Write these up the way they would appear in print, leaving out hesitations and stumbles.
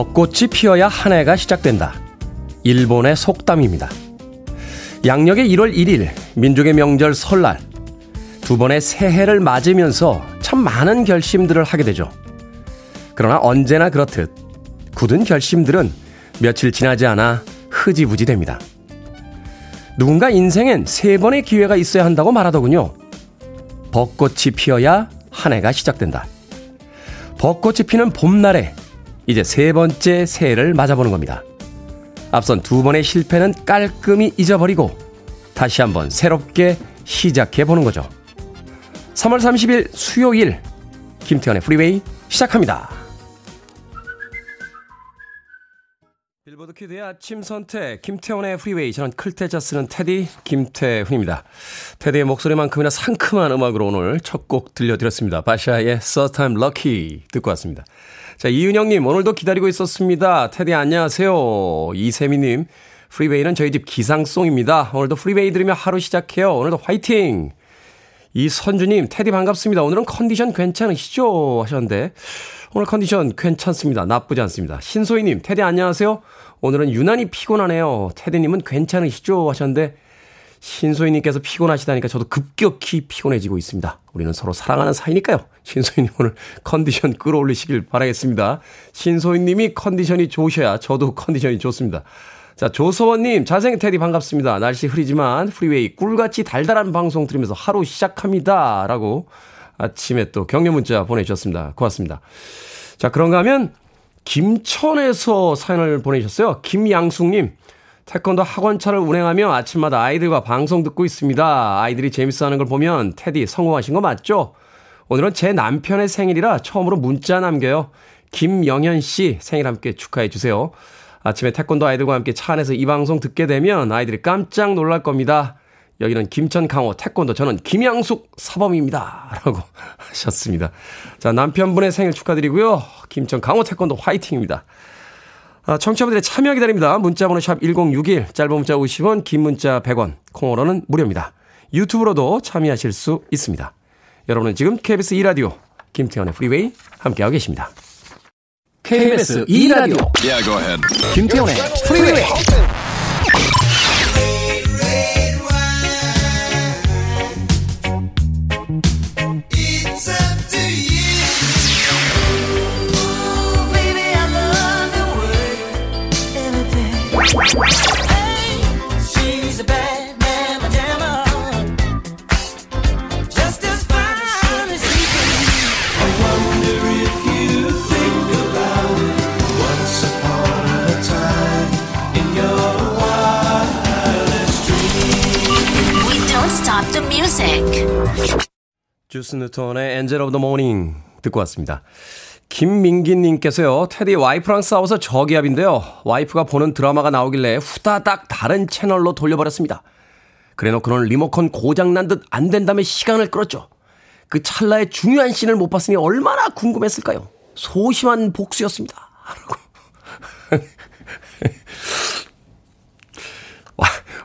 벚꽃이 피어야 한 해가 시작된다. 일본의 속담입니다. 양력의 1월 1일, 민족의 명절 설날, 두 번의 새해를 맞으면서 참 많은 결심들을 하게 되죠. 그러나 언제나 그렇듯 굳은 결심들은 며칠 지나지 않아 흐지부지 됩니다. 누군가 인생엔 세 번의 기회가 있어야 한다고 말하더군요. 벚꽃이 피어야 한 해가 시작된다. 벚꽃이 피는 봄날에 이제 세 번째 새해를 맞아보는 겁니다. 앞선 두 번의 실패는 깔끔히 잊어버리고 다시 한번 새롭게 시작해보는 거죠. 3월 30일 수요일 김태현의 프리웨이 시작합니다. 빌보드 키드의 아침 선택 김태훈의 프리웨이. 저는 클테자 쓰는 테디 김태훈입니다. 테디의 목소리만큼이나 상큼한 음악으로 오늘 첫 곡 들려드렸습니다. 바샤의 First Time Lucky 듣고 왔습니다. 자, 이윤영님 오늘도 기다리고 있었습니다. 테디 안녕하세요. 이세미님 프리웨이는 저희 집 기상송입니다. 오늘도 프리웨이 들으며 하루 시작해요. 오늘도 화이팅. 이선주님 테디 반갑습니다. 오늘은 컨디션 괜찮으시죠? 하셨는데 오늘 컨디션 괜찮습니다. 나쁘지 않습니다. 신소희님 테디 안녕하세요. 오늘은 유난히 피곤하네요. 테디님은 괜찮으시죠? 하셨는데 신소희님께서 피곤하시다니까 저도 급격히 피곤해지고 있습니다. 우리는 서로 사랑하는 사이니까요. 신소희님 오늘 컨디션 끌어올리시길 바라겠습니다. 신소희님이 컨디션이 좋으셔야 저도 컨디션이 좋습니다. 자, 조소원님 자생 테디 반갑습니다. 날씨 흐리지만 프리웨이 꿀같이 달달한 방송 들으면서 하루 시작합니다. 라고 아침에 또 격려 문자 보내주셨습니다. 고맙습니다. 자, 그런가 하면 김천에서 사연을 보내주셨어요. 김양숙님 태권도 학원차를 운행하며 아침마다 아이들과 방송 듣고 있습니다. 아이들이 재밌어하는 걸 보면 테디 성공하신 거 맞죠? 오늘은 제 남편의 생일이라 처음으로 문자 남겨요. 김영현 씨 생일 함께 축하해 주세요. 아침에 태권도 아이들과 함께 차 안에서 이 방송 듣게 되면 아이들이 깜짝 놀랄 겁니다. 여기는 김천강호 태권도 저는 김양숙 사범입니다. 라고 하셨습니다. 자, 남편분의 생일 축하드리고요. 김천강호 태권도 화이팅입니다. 아, 청취자분들의 참여 기다립니다. 문자번호 샵 1061 짧은 문자 50원 긴 문자 100원 콩으로는 무료입니다. 유튜브로도 참여하실 수 있습니다. 여러분은 지금 KBS 2라디오 김태현의 프리웨이 함께하고 계십니다. KBS 2라디오 yeah, go ahead. 김태훈의 프리웨이. 주스 뉴턴의 엔젤 오브 더 모닝 듣고 왔습니다. 김민기 님께서요. 테디 와이프랑 싸워서 저기압인데요. 와이프가 보는 드라마가 나오길래 후다닥 다른 채널로 돌려버렸습니다. 그래놓고는 리모컨 고장난 듯 안 된다며 시간을 끌었죠. 그 찰나의 중요한 씬을 못 봤으니 얼마나 궁금했을까요. 소심한 복수였습니다.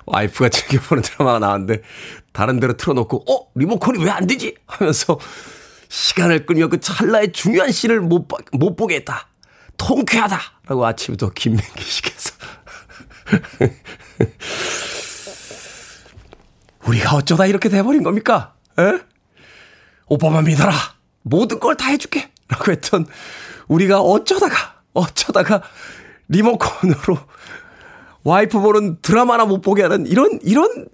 와이프가 즐겨보는 드라마가 나왔는데 다른 데로 틀어놓고 리모컨이 왜 안 되지? 하면서 시간을 끌며 그 찰나의 중요한 씬을 못 보게 했다. 통쾌하다. 라고 아침부터 김민기 씨께서 우리가 어쩌다 이렇게 돼버린 겁니까? 에? 오빠만 믿어라. 모든 걸 다 해줄게. 라고 했던 우리가 어쩌다가 리모컨으로 와이프 보는 드라마나 못 보게 하는 이런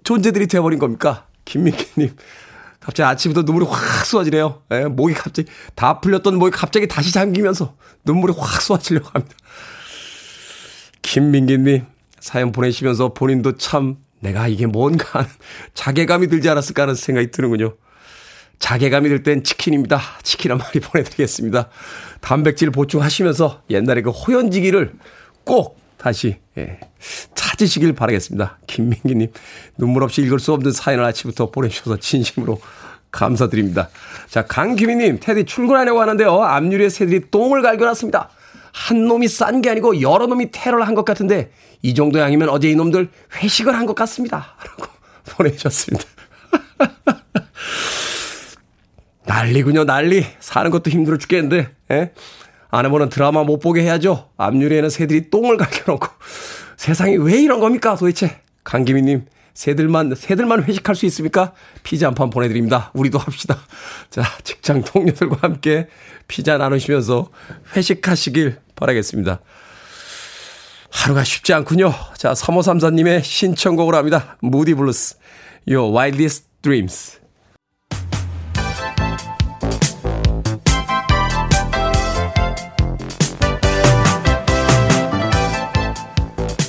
존재들이 돼버린 겁니까? 김민기님 갑자기 아침부터 눈물이 확 쏟아지네요. 예, 목이 갑자기 다 풀렸던 목이 갑자기 다시 잠기면서 눈물이 확 쏟아지려고 합니다. 김민기님 사연 보내시면서 본인도 참 내가 이게 뭔가 하는 자괴감이 들지 않았을까 하는 생각이 드는군요. 자괴감이 들 땐 치킨입니다. 치킨 한 마리 보내드리겠습니다. 단백질 보충하시면서 옛날에 그 호연지기를 꼭 다시 찾으시길 바라겠습니다. 김민기님 눈물 없이 읽을 수 없는 사연을 아침부터 보내주셔서 진심으로 감사드립니다. 자, 강규민님 테디 출근하려고 하는데요. 앞유리에 새들이 똥을 갈겨놨습니다. 한 놈이 싼 게 아니고 여러 놈이 테러를 한 것 같은데 이 정도 양이면 어제 이놈들 회식을 한 것 같습니다. 라고 보내주셨습니다. 난리군요. 난리. 사는 것도 힘들어 죽겠는데 아내분은 드라마 못 보게 해야죠. 앞유리에는 새들이 똥을 갈겨놓고. 세상이 왜 이런 겁니까 도대체. 강기민님, 새들만 회식할 수 있습니까? 피자 한 판 보내드립니다. 우리도 합시다. 자, 직장 동료들과 함께 피자 나누시면서 회식하시길 바라겠습니다. 하루가 쉽지 않군요. 자, 3534님의 신청곡으로 합니다. Moody Blues, Your Wildest Dreams.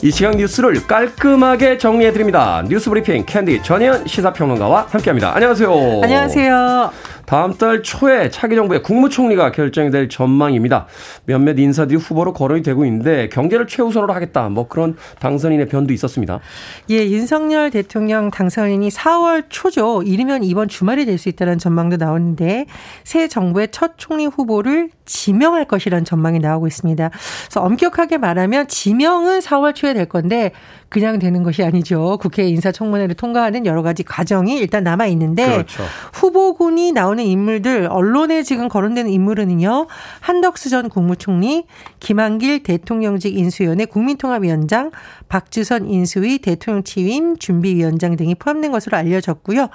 이 시간 뉴스를 깔끔하게 정리해드립니다. 뉴스브리핑 캔디 전현 시사평론가와 함께합니다. 안녕하세요. 안녕하세요. 다음 달 초에 차기 정부의 국무총리가 결정이 될 전망입니다. 몇몇 인사들이 후보로 거론이 되고 있는데 경제를 최우선으로 하겠다, 뭐 그런 당선인의 변도 있었습니다. 예, 윤석열 대통령 당선인이 4월 초죠. 이르면 이번 주말이 될 수 있다는 전망도 나오는데 새 정부의 첫 총리 후보를 지명할 것이라는 전망이 나오고 있습니다. 그래서 엄격하게 말하면 지명은 4월 초에 될 건데 그냥 되는 것이 아니죠. 국회 인사청문회를 통과하는 여러 가지 과정이 일단 남아 있는데, 그렇죠. 후보군이 나오는 인물들, 언론에 지금 거론되는 인물은요, 한덕수 전 국무총리, 김한길 대통령직 인수위원회 국민통합위원장, 박주선 인수위 대통령 취임 준비위원장 등이 포함된 것으로 알려졌고요.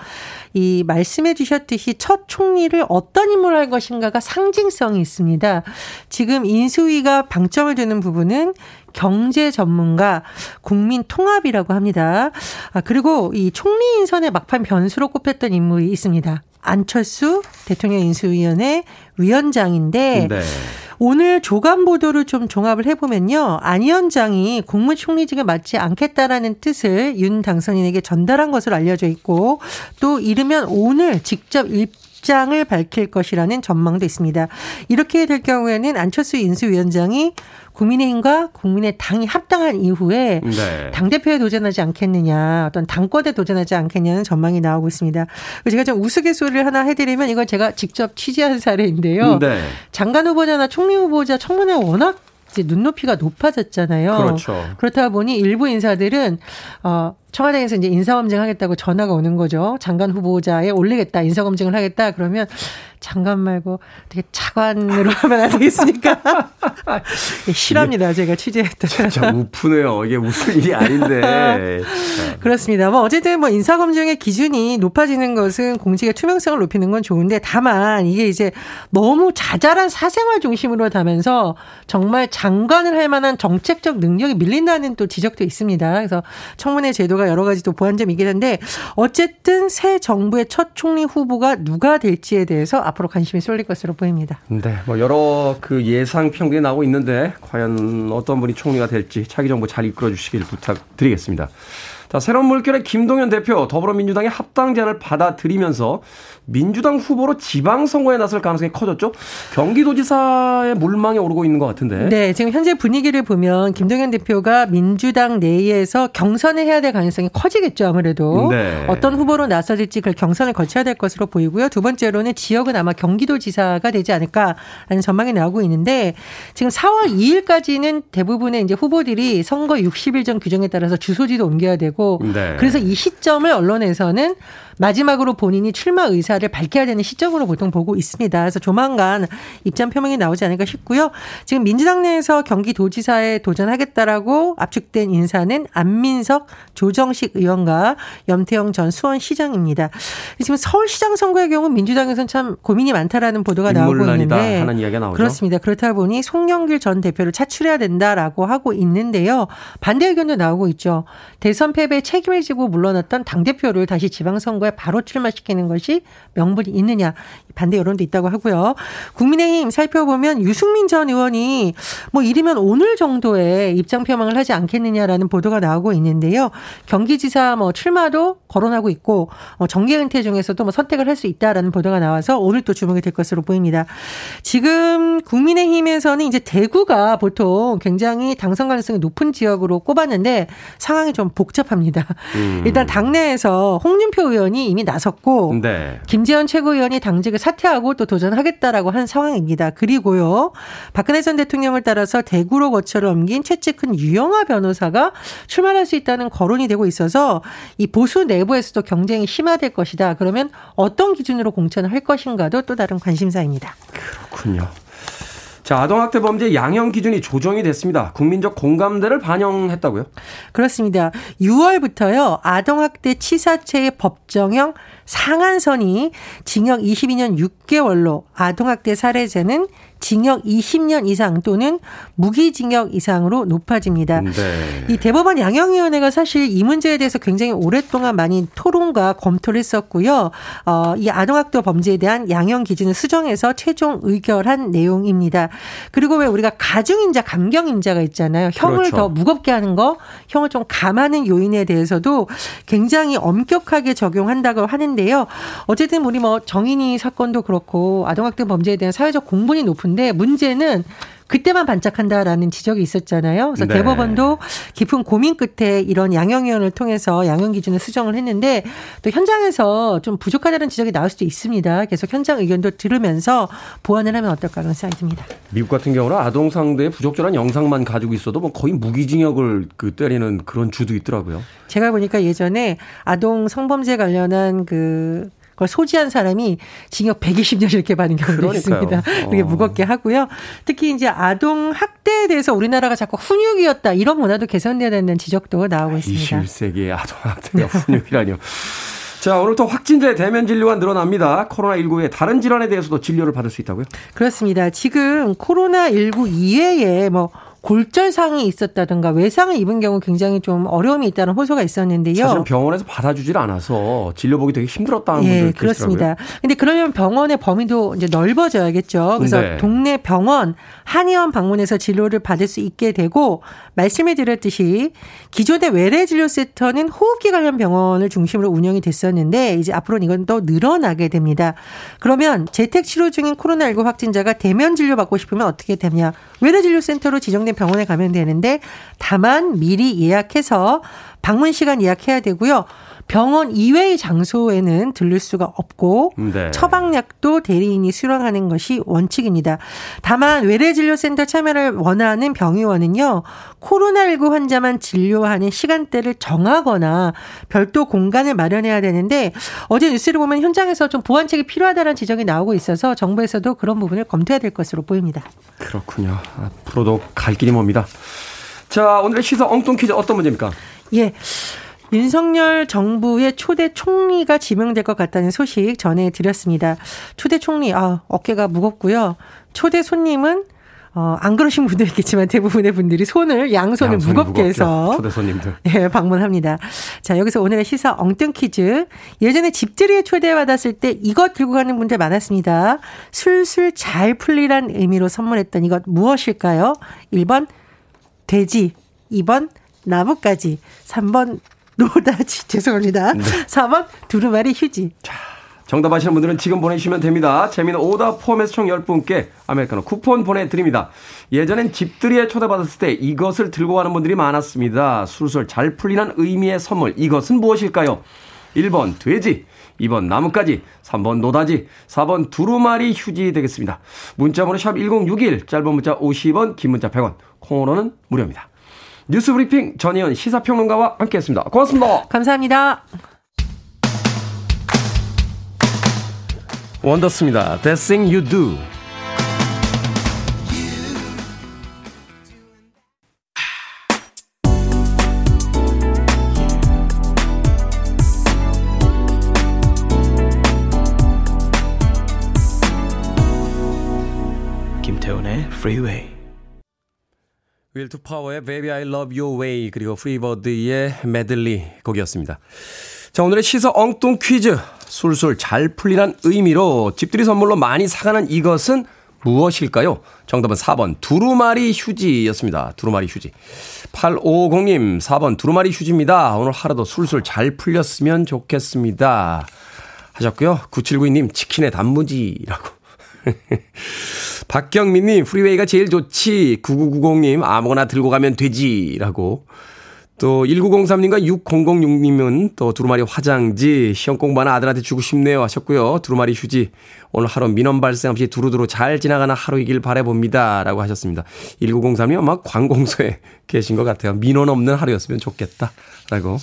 이 말씀해 주셨듯이 첫 총리를 어떤 인물로 할 것인가가 상징성이 있습니다. 지금 인수위가 방점을 두는 부분은 경제 전문가 국민 통합이라고 합니다. 아, 그리고 이 총리 인선의 막판 변수로 꼽혔던 인물이 있습니다. 안철수 대통령 인수위원회 위원장인데, 네. 오늘 조간 보도를 좀 종합을 해보면요, 안 위원장이 국무총리직에 맞지 않겠다라는 뜻을 윤 당선인에게 전달한 것으로 알려져 있고, 또 이르면 오늘 직접 입장을 밝힐 것이라는 전망도 있습니다. 이렇게 될 경우에는 안철수 인수위원장이 국민의힘과 국민의당이 합당한 이후에, 네. 당대표에 도전하지 않겠느냐, 어떤 당권에 도전하지 않겠냐는 전망이 나오고 있습니다. 제가 좀 우스갯소리를 하나 해드리면, 이건 제가 직접 취재한 사례인데요. 네. 장관 후보자나 총리 후보자 청문회 워낙 이제 눈높이가 높아졌잖아요. 그렇죠. 그렇다 보니 일부 인사들은 청와대에서 이제 인사검증 하겠다고 전화가 오는 거죠. 장관 후보자에 올리겠다, 인사검증을 하겠다 그러면 장관 말고 되게 차관으로 하면 안 되겠습니까? 예, 실합니다. 제가 취재했던. 진짜 우프네요. 이게 무슨 일이 아닌데. 그렇습니다. 뭐 어쨌든 뭐 인사검증의 기준이 높아지는 것은 공직의 투명성을 높이는 건 좋은데, 다만 이게 이제 너무 자잘한 사생활 중심으로 가면서 정말 장관을 할 만한 정책적 능력이 밀린다는 또 지적도 있습니다. 그래서 청문회 제도 여러 가지 또 보완점이긴 한데, 어쨌든 새 정부의 첫 총리 후보가 누가 될지에 대해서 앞으로 관심이 쏠릴 것으로 보입니다. 네, 뭐 여러 그 예상 평균이 나오고 있는데 과연 어떤 분이 총리가 될지 차기 정부 잘 이끌어 주시길 부탁드리겠습니다. 자, 새로운 물결의 김동연 대표 더불어민주당의 합당 제안을 받아들이면서 민주당 후보로 지방선거에 나설 가능성이 커졌죠. 경기도지사의 물망에 오르고 있는 것 같은데. 네, 지금 현재 분위기를 보면 김동연 대표가 민주당 내에서 경선을 해야 될 가능성이 커지겠죠. 아무래도. 네. 어떤 후보로 나서질지 그 경선을 거쳐야 될 것으로 보이고요. 두 번째로는 지역은 아마 경기도지사가 되지 않을까라는 전망이 나오고 있는데, 지금 4월 2일까지는 대부분의 이제 후보들이 선거 60일 전 규정에 따라서 주소지도 옮겨야 되고, 네. 그래서 이 시점을 언론에서는 마지막으로 본인이 출마 의사를 밝혀야 되는 시점으로 보통 보고 있습니다. 그래서 조만간 입장 표명이 나오지 않을까 싶고요. 지금 민주당 내에서 경기도지사에 도전하겠다라고 압축된 인사는 안민석, 조정식 의원과 염태영 전 수원시장입니다. 지금 서울시장 선거의 경우 민주당에서는 참 고민이 많다라는 보도가 나오고 있는데, 하는 이야기가 나오죠. 그렇습니다. 그렇다 보니 송영길 전 대표를 차출해야 된다라고 하고 있는데요. 반대 의견도 나오고 있죠. 대선 패배에 책임을 지고 물러났던 당대표를 다시 지방선거에 바로 출마시키는 것이 명분이 있느냐, 반대 여론도 있다고 하고요. 국민의힘 살펴보면 유승민 전 의원이 뭐 이르면 오늘 정도에 입장 표명을 하지 않겠느냐라는 보도가 나오고 있는데요. 경기지사 뭐 출마도 거론하고 있고, 정계 은퇴 중에서도 뭐 선택을 할 수 있다라는 보도가 나와서 오늘 또 주목이 될 것으로 보입니다. 지금 국민의힘에서는 이제 대구가 보통 굉장히 당선 가능성이 높은 지역으로 꼽았는데 상황이 좀 복잡합니다. 일단 당내에서 홍준표 의원이 이미 나섰고, 네. 김재현 최고위원이 당직을 사퇴하고 또 도전하겠다라고 한 상황입니다. 그리고요, 박근혜 전 대통령을 따라서 대구로 거처를 옮긴 최측근 유영하 변호사가 출마할 수 있다는 거론이 되고 있어서 이 보수 내부에서도 경쟁이 심화될 것이다. 그러면 어떤 기준으로 공천을 할 것인가도 또 다른 관심사입니다. 그렇군요. 자, 아동학대 범죄 양형 기준이 조정이 됐습니다. 국민적 공감대를 반영했다고요? 그렇습니다. 6월부터요. 아동학대 치사죄의 법정형 상한선이 징역 22년 6개월로 아동학대 사례자는 징역 20년 이상 또는 무기징역 이상으로 높아집니다. 네. 이 대법원 양형위원회가 사실 이 문제에 대해서 굉장히 오랫동안 많이 토론과 검토를 했었고요. 이 아동학대 범죄에 대한 양형 기준을 수정해서 최종 의결한 내용입니다. 그리고 왜 우리가 가중인자, 감경인자가 있잖아요. 형을 그렇죠. 더 무겁게 하는 거, 형을 좀 감하는 요인에 대해서도 굉장히 엄격하게 적용한다고 하는데요. 어쨌든 우리 뭐 정인이 사건도 그렇고 아동학대 범죄에 대한 사회적 공분이 높은 근데 문제는 그때만 반짝한다라는 지적이 있었잖아요. 그래서 네. 대법원도 깊은 고민 끝에 이런 양형위원회를 통해서 양형 기준을 수정을 했는데 또 현장에서 좀 부족하다는 지적이 나올 수도 있습니다. 계속 현장 의견도 들으면서 보완을 하면 어떨까 하는 생각이 듭니다. 미국 같은 경우는 아동 상대의 부적절한 영상만 가지고 있어도 뭐 거의 무기징역을 때리는 그런 주도 있더라고요. 제가 보니까 예전에 아동 성범죄 관련한 그걸 소지한 사람이 징역 120년 이렇게 받는 경우도 있습니다. 그게 무겁게 하고요. 특히 이제 아동 학대에 대해서 우리나라가 자꾸 훈육이었다 이런 문화도 개선되어야 된다는 지적도 나오고 있습니다. 21세기의 아동 학대가 훈육이라뇨. 자, 오늘부터 확진자의 대면 진료가 늘어납니다. 코로나19 외 다른 질환에 대해서도 진료를 받을 수 있다고요? 그렇습니다. 지금 코로나19 이외에 뭐 골절상이 있었다든가 외상을 입은 경우 굉장히 좀 어려움이 있다는 호소가 있었는데요. 사실은 병원에서 받아주질 않아서 진료보기 되게 힘들었다는 분들 계시더라고요. 예, 그렇습니다. 그런데 그러면 병원의 범위도 이제 넓어져야겠죠. 그래서 네. 동네 병원, 한의원 방문해서 진료를 받을 수 있게 되고 말씀해 드렸듯이 기존의 외래진료센터는 호흡기 관련 병원을 중심으로 운영이 됐었는데 이제 앞으로는 이건 더 늘어나게 됩니다. 그러면 재택치료 중인 코로나19 확진자가 대면 진료받고 싶으면 어떻게 되냐. 외래진료센터로 지정된 병원에 가면 되는데 다만 미리 예약해서 방문 시간 예약해야 되고요. 병원 이외의 장소에는 들를 수가 없고 네. 처방약도 대리인이 수령하는 것이 원칙입니다. 다만 외래진료센터 참여를 원하는 병의원은요. 코로나19 환자만 진료하는 시간대를 정하거나 별도 공간을 마련해야 되는데 어제 뉴스를 보면 현장에서 좀 보완책이 필요하다는 지적이 나오고 있어서 정부에서도 그런 부분을 검토해야 될 것으로 보입니다. 그렇군요. 앞으로도 갈 길이 멉니다. 자, 오늘의 시사 엉뚱 퀴즈 어떤 문제입니까? 예. 윤석열 정부의 초대 총리가 지명될 것 같다는 소식 전해드렸습니다. 초대 총리, 어깨가 무겁고요. 초대 손님은 안 그러신 분도 있겠지만 대부분의 분들이 양손을 무겁게 해서 초대 손님들. 예, 방문합니다. 자, 여기서 오늘의 시사 엉뚱 퀴즈. 예전에 집들이에 초대받았을 때 이것 들고 가는 분들 많았습니다. 술술 잘 풀리란 의미로 선물했던 이것 무엇일까요? 1번 돼지, 2번 나뭇가지, 3번 노다지, 죄송합니다. 네. 4번 두루마리 휴지. 자, 정답 아시는 분들은 지금 보내주시면 됩니다. 재미있는 오답 포함해서 총 10분께 아메리카노 쿠폰 보내드립니다. 예전엔 집들이에 초대받았을 때 이것을 들고 가는 분들이 많았습니다. 술술 잘 풀리는 의미의 선물, 이것은 무엇일까요? 1번 돼지, 2번 나뭇가지, 3번 노다지, 4번 두루마리 휴지 되겠습니다. 문자번호 샵 1061, 짧은 문자 50원, 긴 문자 100원, 콩으로는 무료입니다. 뉴스브리핑 전현 시사평론가와 함께했습니다. 고맙습니다. 감사합니다. 원더스입니다. That thing you do. 김태훈의 Freeway. 윌 투파워의 Baby I Love Your Way 그리고 프리버드의 메들리 곡이었습니다. 자, 오늘의 시사 엉뚱 퀴즈. 술술 잘 풀리란 의미로 집들이 선물로 많이 사가는 이것은 무엇일까요? 정답은 4번 두루마리 휴지였습니다. 두루마리 휴지. 8550님 4번 두루마리 휴지입니다. 오늘 하루도 술술 잘 풀렸으면 좋겠습니다 하셨고요. 9792님 치킨의 단무지라고. 박경민님 프리웨이가 제일 좋지. 9990님 아무거나 들고 가면 되지라고. 또 1903님과 6006님은 또 두루마리 화장지 시험 공부하는 아들한테 주고 싶네요 하셨고요. 두루마리 휴지 오늘 하루 민원 발생 없이 두루두루 잘 지나가는 하루이길 바라봅니다 라고 하셨습니다. 1903님 아마 관공서에 계신 것 같아요. 민원 없는 하루였으면 좋겠다라고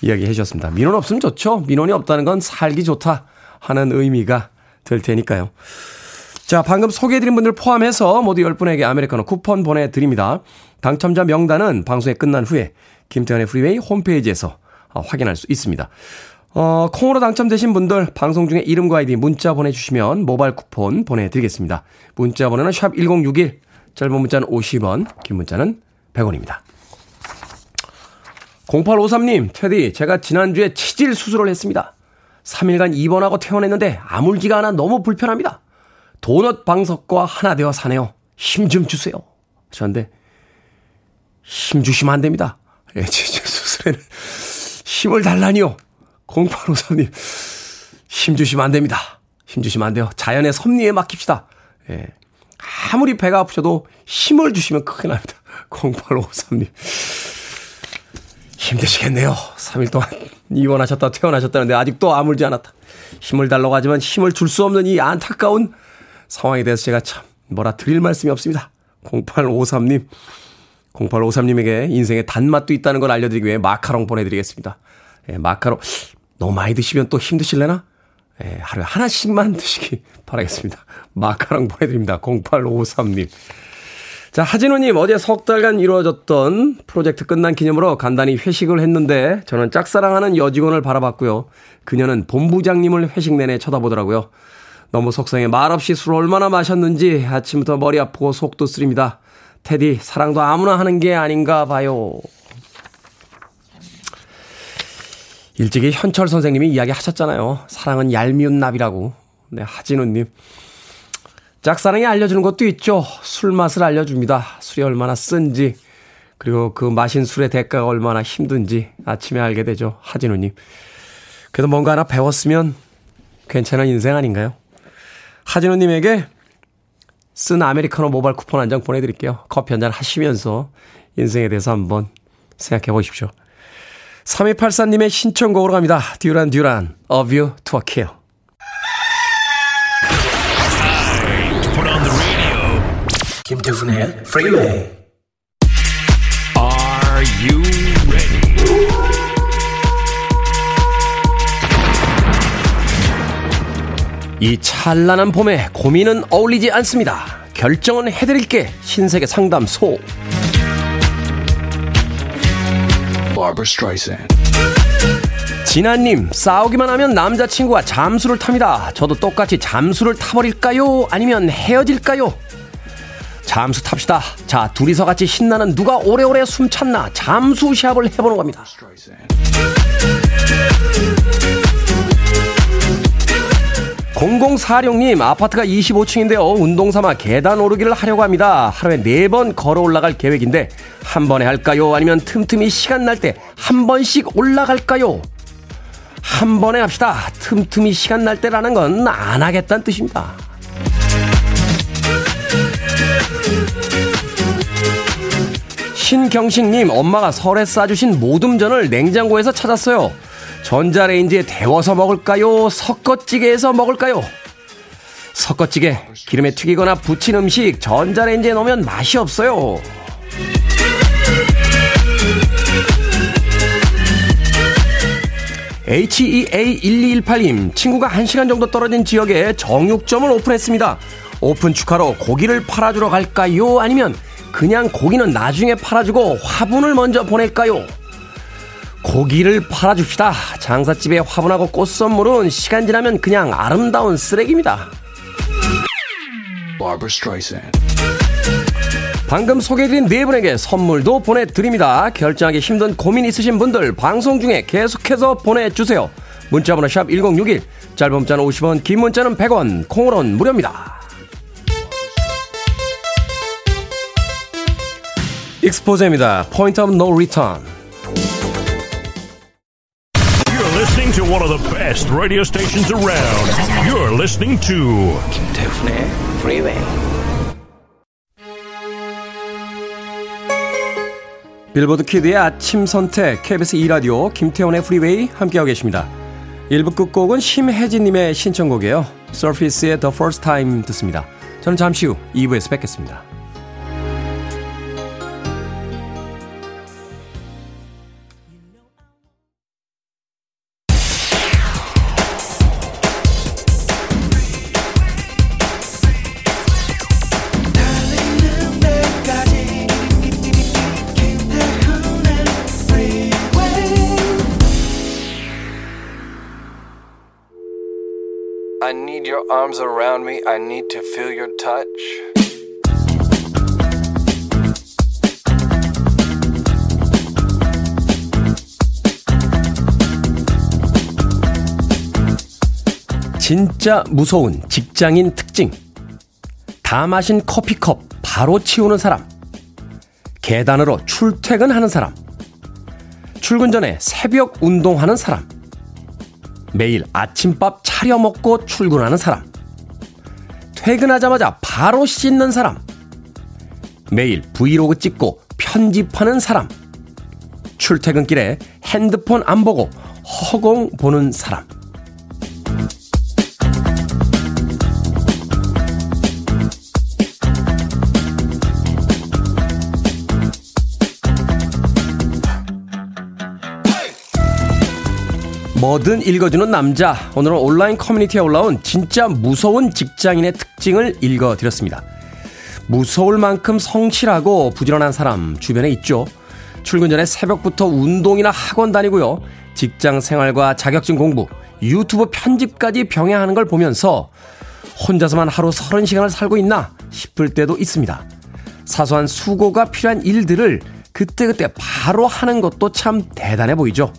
이야기해 주셨습니다. 민원 없으면 좋죠. 민원이 없다는 건 살기 좋다 하는 의미가 될 테니까요. 자, 방금 소개해드린 분들 포함해서 모두 10분에게 아메리카노 쿠폰 보내드립니다. 당첨자 명단은 방송이 끝난 후에 김태현의 프리웨이 홈페이지에서 확인할 수 있습니다. 콩으로 당첨되신 분들 방송 중에 이름과 아이디 문자 보내주시면 모바일 쿠폰 보내드리겠습니다. 문자 번호는 샵1061, 짧은 문자는 50원, 긴 문자는 100원입니다. 0853님, 테디, 제가 지난주에 치질 수술을 했습니다. 3일간 입원하고 퇴원했는데 아물기가 하나 너무 불편합니다. 도넛 방석과 하나 되어 사네요. 힘 좀 주세요. 그런데 힘 주시면 안 됩니다. 예, 치질 수술에는 힘을 달라니요. 0853님, 힘 주시면 안 됩니다. 힘 주시면 안 돼요. 자연의 섭리에 맡깁시다. 예, 아무리 배가 아프셔도 힘을 주시면 큰일 납니다. 0853님, 힘드시겠네요. 3일 동안 입원하셨다 퇴원하셨다는데 아직도 아물지 않았다. 힘을 달라고 하지만 힘을 줄 수 없는 이 안타까운 상황에 대해서 제가 참 뭐라 드릴 말씀이 없습니다. 0853님에게 인생의 단맛도 있다는 걸 알려드리기 위해 마카롱 보내드리겠습니다. 예, 마카롱 너무 많이 드시면 또 힘드실래나? 예, 하루에 하나씩만 드시기 바라겠습니다. 마카롱 보내드립니다. 0853님. 자, 하진우님, 어제 석 달간 이루어졌던 프로젝트 끝난 기념으로 간단히 회식을 했는데 저는 짝사랑하는 여직원을 바라봤고요. 그녀는 본부장님을 회식 내내 쳐다보더라고요. 너무 속상해 말없이 술을 얼마나 마셨는지 아침부터 머리 아프고 속도 쓰립니다. 테디, 사랑도 아무나 하는 게 아닌가 봐요. 일찍이 현철 선생님이 이야기하셨잖아요. 사랑은 얄미운 납이라고. 네, 하진우님. 짝사랑이 알려주는 것도 있죠. 술 맛을 알려줍니다. 술이 얼마나 쓴지, 그리고 그 마신 술의 대가가 얼마나 힘든지 아침에 알게 되죠. 하진우님. 그래도 뭔가 하나 배웠으면 괜찮은 인생 아닌가요? 하진우님에게 쓴 아메리카노 모바일 쿠폰 한 장 보내드릴게요. 커피 한 잔 하시면서 인생에 대해서 한번 생각해 보십시오. 3284님의 신청곡으로 갑니다. 듀란 듀란, Of You to a Kill. 김태훈의 프리웨이. Are you ready? 이 찬란한 봄에 고민은 어울리지 않습니다. 결정은 해드릴게. 신세계 상담소. 진아님, 싸우기만 하면 남자친구가 잠수를 탑니다. 저도 똑같이 잠수를 타버릴까요? 아니면 헤어질까요? 잠수 탑시다. 자, 둘이서 같이 신나는 누가 오래오래 숨찼나 잠수 시합을 해보는 겁니다. (0046님) 아파트가 25층인데요. 운동삼아 계단 오르기를 하려고 합니다. 하루에 4번 걸어 올라갈 계획인데 한 번에 할까요? 아니면 틈틈이 시간 날 때 한 번씩 올라갈까요? 한 번에 합시다. 틈틈이 시간 날 때라는 건 안 하겠다는 뜻입니다. 신경식님, 엄마가 설에 싸주신 모둠전을 냉장고에서 찾았어요. 전자레인지에 데워서 먹을까요? 섞어찌개에서 먹을까요? 섞어찌개, 기름에 튀기거나 부친 음식 전자레인지에 넣으면 맛이 없어요. HEA1218님, 친구가 1시간 정도 떨어진 지역에 정육점을 오픈했습니다. 오픈 축하로 고기를 팔아주러 갈까요? 아니면 그냥 고기는 나중에 팔아주고 화분을 먼저 보낼까요? 고기를 팔아줍시다. 장사집에 화분하고 꽃 선물은 시간 지나면 그냥 아름다운 쓰레기입니다. 방금 소개해드린 네 분에게 선물도 보내드립니다. 결정하기 힘든 고민 있으신 분들 방송 중에 계속해서 보내주세요. 문자번호 샵 1061, 짧은 문자는 50원, 긴 문자는 100원, 콩으로는 무료입니다. 익스포즈입니다. Point of No Return. You're listening to one of the best radio stations around. You're listening to 김태훈의 Freeway. 빌보드 키드의 아침 선택 KBS 2라디오 김태훈의 Freeway 함께하고 계십니다. 1부 끝곡은 심혜진님의 신청곡이에요. Surface의 The First Time 듣습니다. 저는 잠시 후 2부에서 뵙겠습니다. I need your arms around me. I need to feel your touch. 진짜 무서운 직장인 특징. 다 마신 커피컵 바로 치우는 사람. 계단으로 출퇴근하는 사람. 출근 전에 새벽 운동하는 사람. 매일 아침밥 차려 먹고 출근하는 사람. 퇴근하자마자 바로 씻는 사람. 매일 브이로그 찍고 편집하는 사람. 출퇴근길에 핸드폰 안 보고 허공 보는 사람. 뭐든 읽어주는 남자, 오늘은 온라인 커뮤니티에 올라온 진짜 무서운 직장인의 특징을 읽어드렸습니다. 무서울 만큼 성실하고 부지런한 사람 주변에 있죠. 출근 전에 새벽부터 운동이나 학원 다니고요. 직장 생활과 자격증 공부, 유튜브 편집까지 병행하는 걸 보면서 혼자서만 하루 30시간을 살고 있나 싶을 때도 있습니다. 사소한 수고가 필요한 일들을 그때그때 바로 하는 것도 참 대단해 보이죠.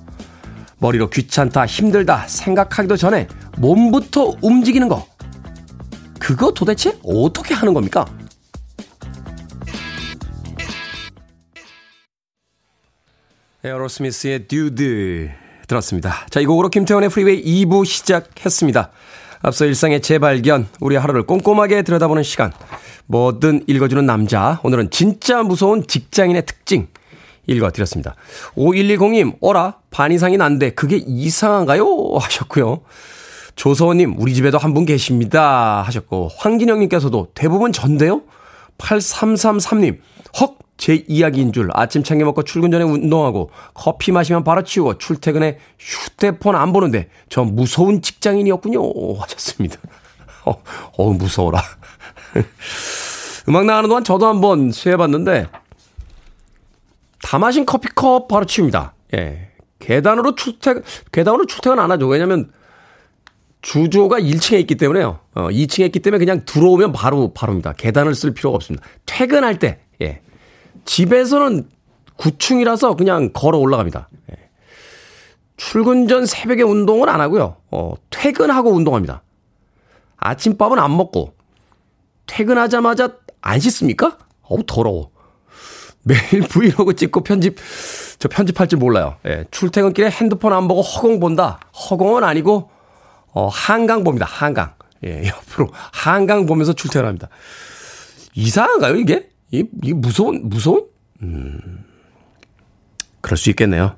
머리로 귀찮다, 힘들다 생각하기도 전에 몸부터 움직이는 거. 그거 도대체 어떻게 하는 겁니까? 에어로스미스의 듀드 들었습니다. 자, 이 곡으로 김태원의 프리웨이 2부 시작했습니다. 앞서 일상의 재발견, 우리 하루를 꼼꼼하게 들여다보는 시간. 뭐든 읽어주는 남자, 오늘은 진짜 무서운 직장인의 특징 읽어드렸습니다. 5110님, 어라? 반 이상이 난데 그게 이상한가요? 하셨고요. 조소원님, 우리 집에도 한 분 계십니다. 하셨고, 황진영님께서도 대부분 전데요? 8333님, 헉! 제 이야기인 줄 아침 챙겨 먹고 출근 전에 운동하고 커피 마시면 바로 치우고 출퇴근에 휴대폰 안 보는데 저 무서운 직장인이었군요. 하셨습니다. 무서워라. 음악 나가는 동안 저도 한번 수해봤는데 다 마신 커피컵 바로 치웁니다. 예. 계단으로 출퇴근 안 하죠. 왜냐면 주조가 1층에 있기 때문에요. 2층에 있기 때문에 그냥 들어오면 바로입니다. 계단을 쓸 필요가 없습니다. 퇴근할 때, 예. 집에서는 9층이라서 그냥 걸어 올라갑니다. 예. 출근 전 새벽에 운동은 안 하고요. 퇴근하고 운동합니다. 아침밥은 안 먹고, 퇴근하자마자 안 씻습니까? 어우, 더러워. 매일 브이로그 찍고 편집할 줄 몰라요. 예, 출퇴근길에 핸드폰 안 보고 허공 본다. 허공은 아니고, 한강 봅니다. 한강. 예, 옆으로. 한강 보면서 출퇴근합니다. 이상한가요, 이게? 이게 무서운? 그럴 수 있겠네요.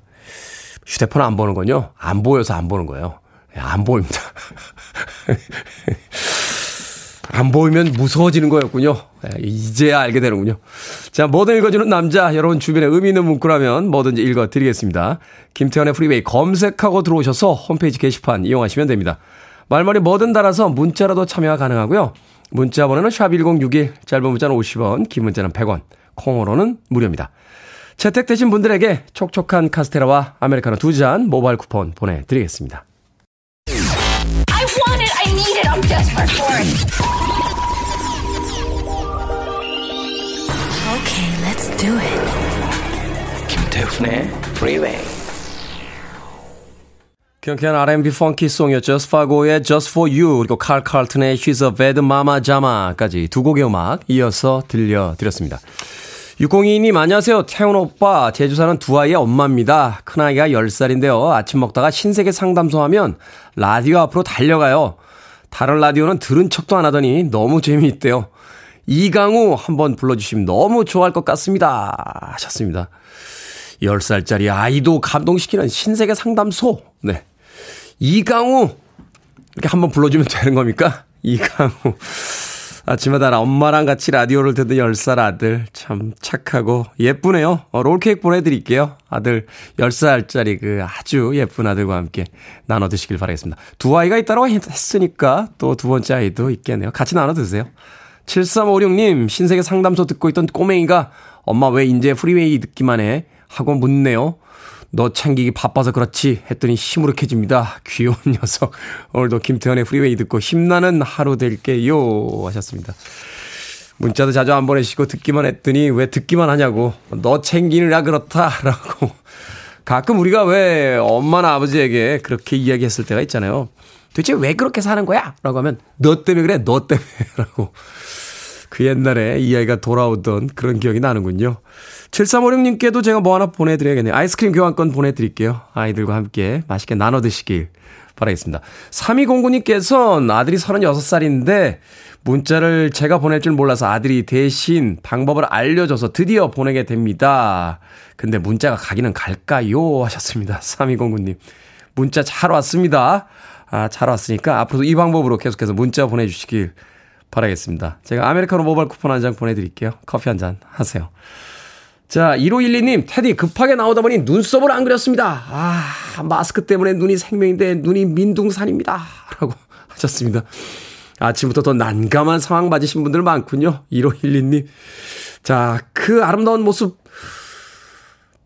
휴대폰 안 보는 건요. 안 보여서 안 보는 거예요. 예, 안 보입니다. 안 보이면 무서워지는 거였군요. 이제야 알게 되는군요. 자, 뭐든 읽어주는 남자, 여러분 주변에 의미 있는 문구라면 뭐든지 읽어드리겠습니다. 김태현의 프리웨이 검색하고 들어오셔서 홈페이지 게시판 이용하시면 됩니다. 말머리 뭐든 달아서 문자라도 참여가 가능하고요. 문자 번호는 샵1061, 짧은 문자는 50원, 긴 문자는 100원, 콩으로는 무료입니다. 채택되신 분들에게 촉촉한 카스테라와 아메리카노 2잔 모바일 쿠폰 보내드리겠습니다. I want it, I need it, I'm desperate for it. Okay, let's do it. 김태훈의 Freeway. 경쾌한 R&B 펑키 송이었죠. Just Fargo의 Just For You 그리고 칼 칼튼의 She's a Bad Mama Jama까지 두 곡의 음악 이어서 들려드렸습니다. 602님, 안녕하세요. 태훈 오빠, 제주사는 두 아이의 엄마입니다. 큰아이가 10살인데요. 아침 먹다가 신세계 상담소 하면 라디오 앞으로 달려가요. 다른 라디오는 들은 척도 안 하더니 너무 재미있대요. 이강우 한번 불러주시면 너무 좋아할 것 같습니다. 하셨습니다. 10살짜리 아이도 감동시키는 신세계 상담소. 네. 이강우! 이렇게 한번 불러주면 되는 겁니까? 이강우. 아침마다 엄마랑 같이 라디오를 듣는 10살 아들 참 착하고 예쁘네요. 롤케이크 보내드릴게요. 아들 10살짜리 그 아주 예쁜 아들과 함께 나눠 드시길 바라겠습니다. 두 아이가 있다고 했으니까 또 두 번째 아이도 있겠네요. 같이 나눠 드세요. 7356님, 신세계 상담소 듣고 있던 꼬맹이가 엄마 왜 이제 프리웨이 듣기만 해? 하고 묻네요. 너 챙기기 바빠서 그렇지 했더니 시무룩해집니다. 귀여운 녀석. 오늘도 김태현의 프리웨이 듣고 힘나는 하루 될게요 하셨습니다. 문자도 자주 안 보내시고 듣기만 했더니 왜 듣기만 하냐고 너 챙기느라 그렇다라고. 가끔 우리가 왜 엄마나 아버지에게 그렇게 이야기했을 때가 있잖아요. 도대체 왜 그렇게 사는 거야? 라고 하면 너 때문에 그래 너 때문에 라고. 그 옛날에 이 아이가 돌아오던 그런 기억이 나는군요. 7356님께도 제가 뭐 하나 보내드려야겠네요. 아이스크림 교환권 보내드릴게요. 아이들과 함께 맛있게 나눠드시길 바라겠습니다. 3209님께서는 아들이 36살인데 문자를 제가 보낼 줄 몰라서 아들이 대신 방법을 알려줘서 드디어 보내게 됩니다. 근데 문자가 가기는 갈까요? 하셨습니다. 3209님. 문자 잘 왔습니다. 잘 왔으니까 앞으로도 이 방법으로 계속해서 문자 보내주시길 바라겠습니다. 제가 아메리카노 모바일 쿠폰 한 장 보내드릴게요. 커피 한 잔 하세요. 자, 1512님. 테디 급하게 나오다 보니 눈썹을 안 그렸습니다. 마스크 때문에 눈이 생명인데 눈이 민둥산입니다. 라고 하셨습니다. 아침부터 더 난감한 상황 맞으신 분들 많군요. 1512님. 자, 그 아름다운 모습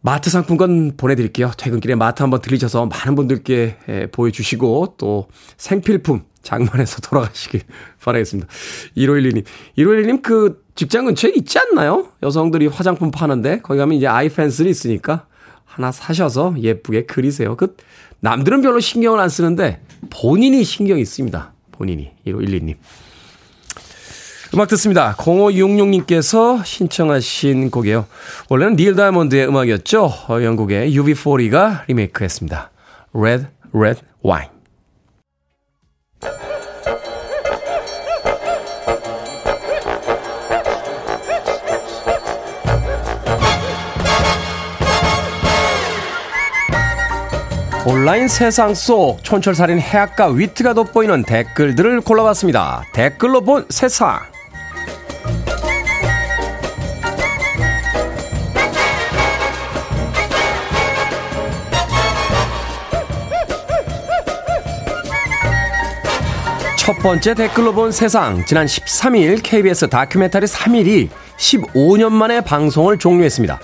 마트 상품권 보내드릴게요. 퇴근길에 마트 한번 들리셔서 많은 분들께 보여주시고 또 생필품 장만해서 돌아가시길 바라겠습니다. 1512님. 1512님 그 직장 근처에 있지 않나요? 여성들이 화장품 파는데 거기 가면 이제 아이펜슬이 있으니까 하나 사셔서 예쁘게 그리세요. 그 남들은 별로 신경을 안 쓰는데 본인이 신경이 씁니다. 본인이. 1512님. 음악 듣습니다. 0566님께서 신청하신 곡이에요. 원래는 닐 다이아몬드의 음악이었죠. 영국의 UB40가 리메이크했습니다. Red, Red Wine. 온라인 세상 속 촌철살인 해악과 위트가 돋보이는 댓글들을 골라봤습니다. 댓글로 본 세상. 첫 번째 댓글로 본 세상. 지난 13일 KBS 다큐멘터리 3일이 15년 만에 방송을 종료했습니다.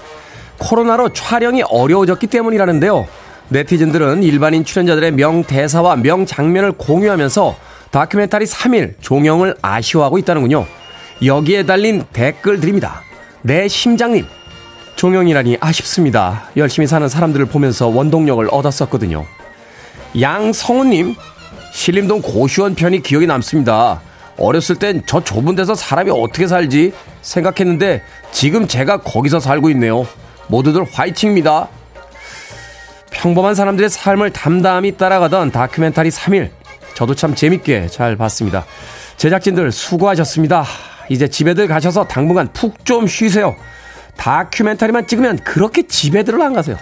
코로나로 촬영이 어려워졌기 때문이라는데요. 네티즌들은 일반인 출연자들의 명대사와 명장면을 공유하면서 다큐멘터리 3일 종영을 아쉬워하고 있다는군요. 여기에 달린 댓글들입니다. 내 심장님. 종영이라니 아쉽습니다. 열심히 사는 사람들을 보면서 원동력을 얻었었거든요. 양성우님. 신림동 고시원 편이 기억에 남습니다. 어렸을 땐 저 좁은 데서 사람이 어떻게 살지 생각했는데 지금 제가 거기서 살고 있네요. 모두들 화이팅입니다. 평범한 사람들의 삶을 담담히 따라가던 다큐멘터리 3일. 저도 참 재밌게 잘 봤습니다. 제작진들 수고하셨습니다. 이제 집에들 가셔서 당분간 푹 좀 쉬세요. 다큐멘터리만 찍으면 그렇게 집에들을 안 가세요.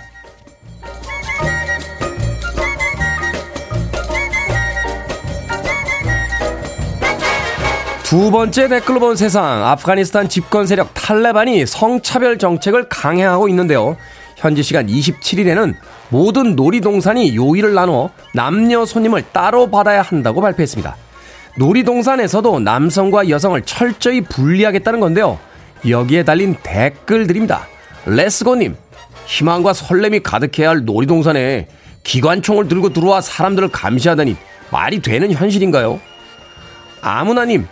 두 번째 댓글로 본 세상. 아프가니스탄 집권 세력 탈레반이 성차별 정책을 강행하고 있는데요. 현지 시간 27일에는 모든 놀이동산이 요일을 나눠 남녀 손님을 따로 받아야 한다고 발표했습니다. 놀이동산에서도 남성과 여성을 철저히 분리하겠다는 건데요. 여기에 달린 댓글들입니다. 레스고님. 희망과 설렘이 가득해야 할 놀이동산에 기관총을 들고 들어와 사람들을 감시하다니 말이 되는 현실인가요? 아무나님.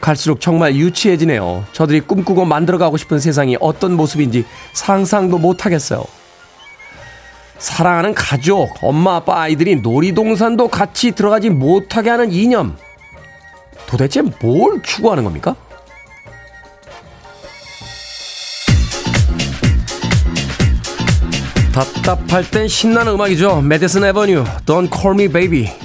갈수록 정말 유치해지네요. 저들이 꿈꾸고 만들어가고 싶은 세상이 어떤 모습인지 상상도 못하겠어요. 사랑하는 가족, 엄마, 아빠, 아이들이 놀이동산도 같이 들어가지 못하게 하는 이념. 도대체 뭘 추구하는 겁니까? 답답할 땐 신나는 음악이죠. 메디슨 에버뉴, Don't Call Me Baby.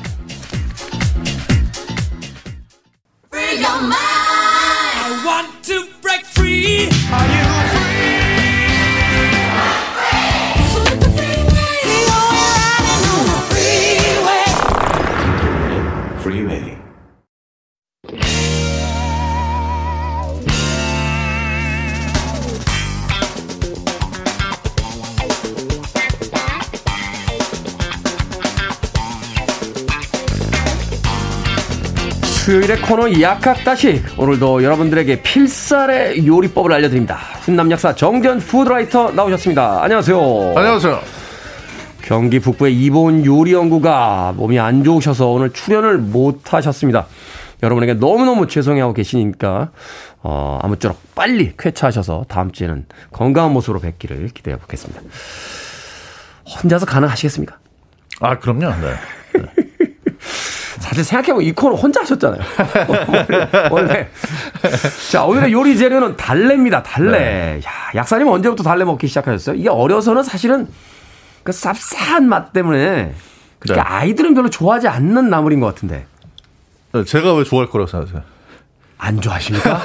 수요일의 코너 약학다식. 오늘도 여러분들에게 필살의 요리법을 알려드립니다. 훈남약사 정전 푸드라이터 나오셨습니다. 안녕하세요. 안녕하세요. 경기 북부의 이보은 요리연구가 몸이 안 좋으셔서 오늘 출연을 못하셨습니다. 여러분에게 너무너무 죄송해하고 계시니까 아무쪼록 빨리 쾌차하셔서 다음 주에는 건강한 모습으로 뵙기를 기대해 보겠습니다. 혼자서 가능하시겠습니까? 아, 그럼요. 네. 네. 사실 생각해보면 이 코너 혼자 하셨잖아요. 원래. 자, 오늘의 요리 재료는 달래입니다. 달래. 네. 야, 약사님 언제부터 달래 먹기 시작하셨어요? 이게 어려서는 사실은 그 쌉싸한 맛 때문에 그렇게 네. 아이들은 별로 좋아하지 않는 나물인 것 같은데. 제가 왜 좋아할 거라고 생각하세요? 안 좋아하십니까?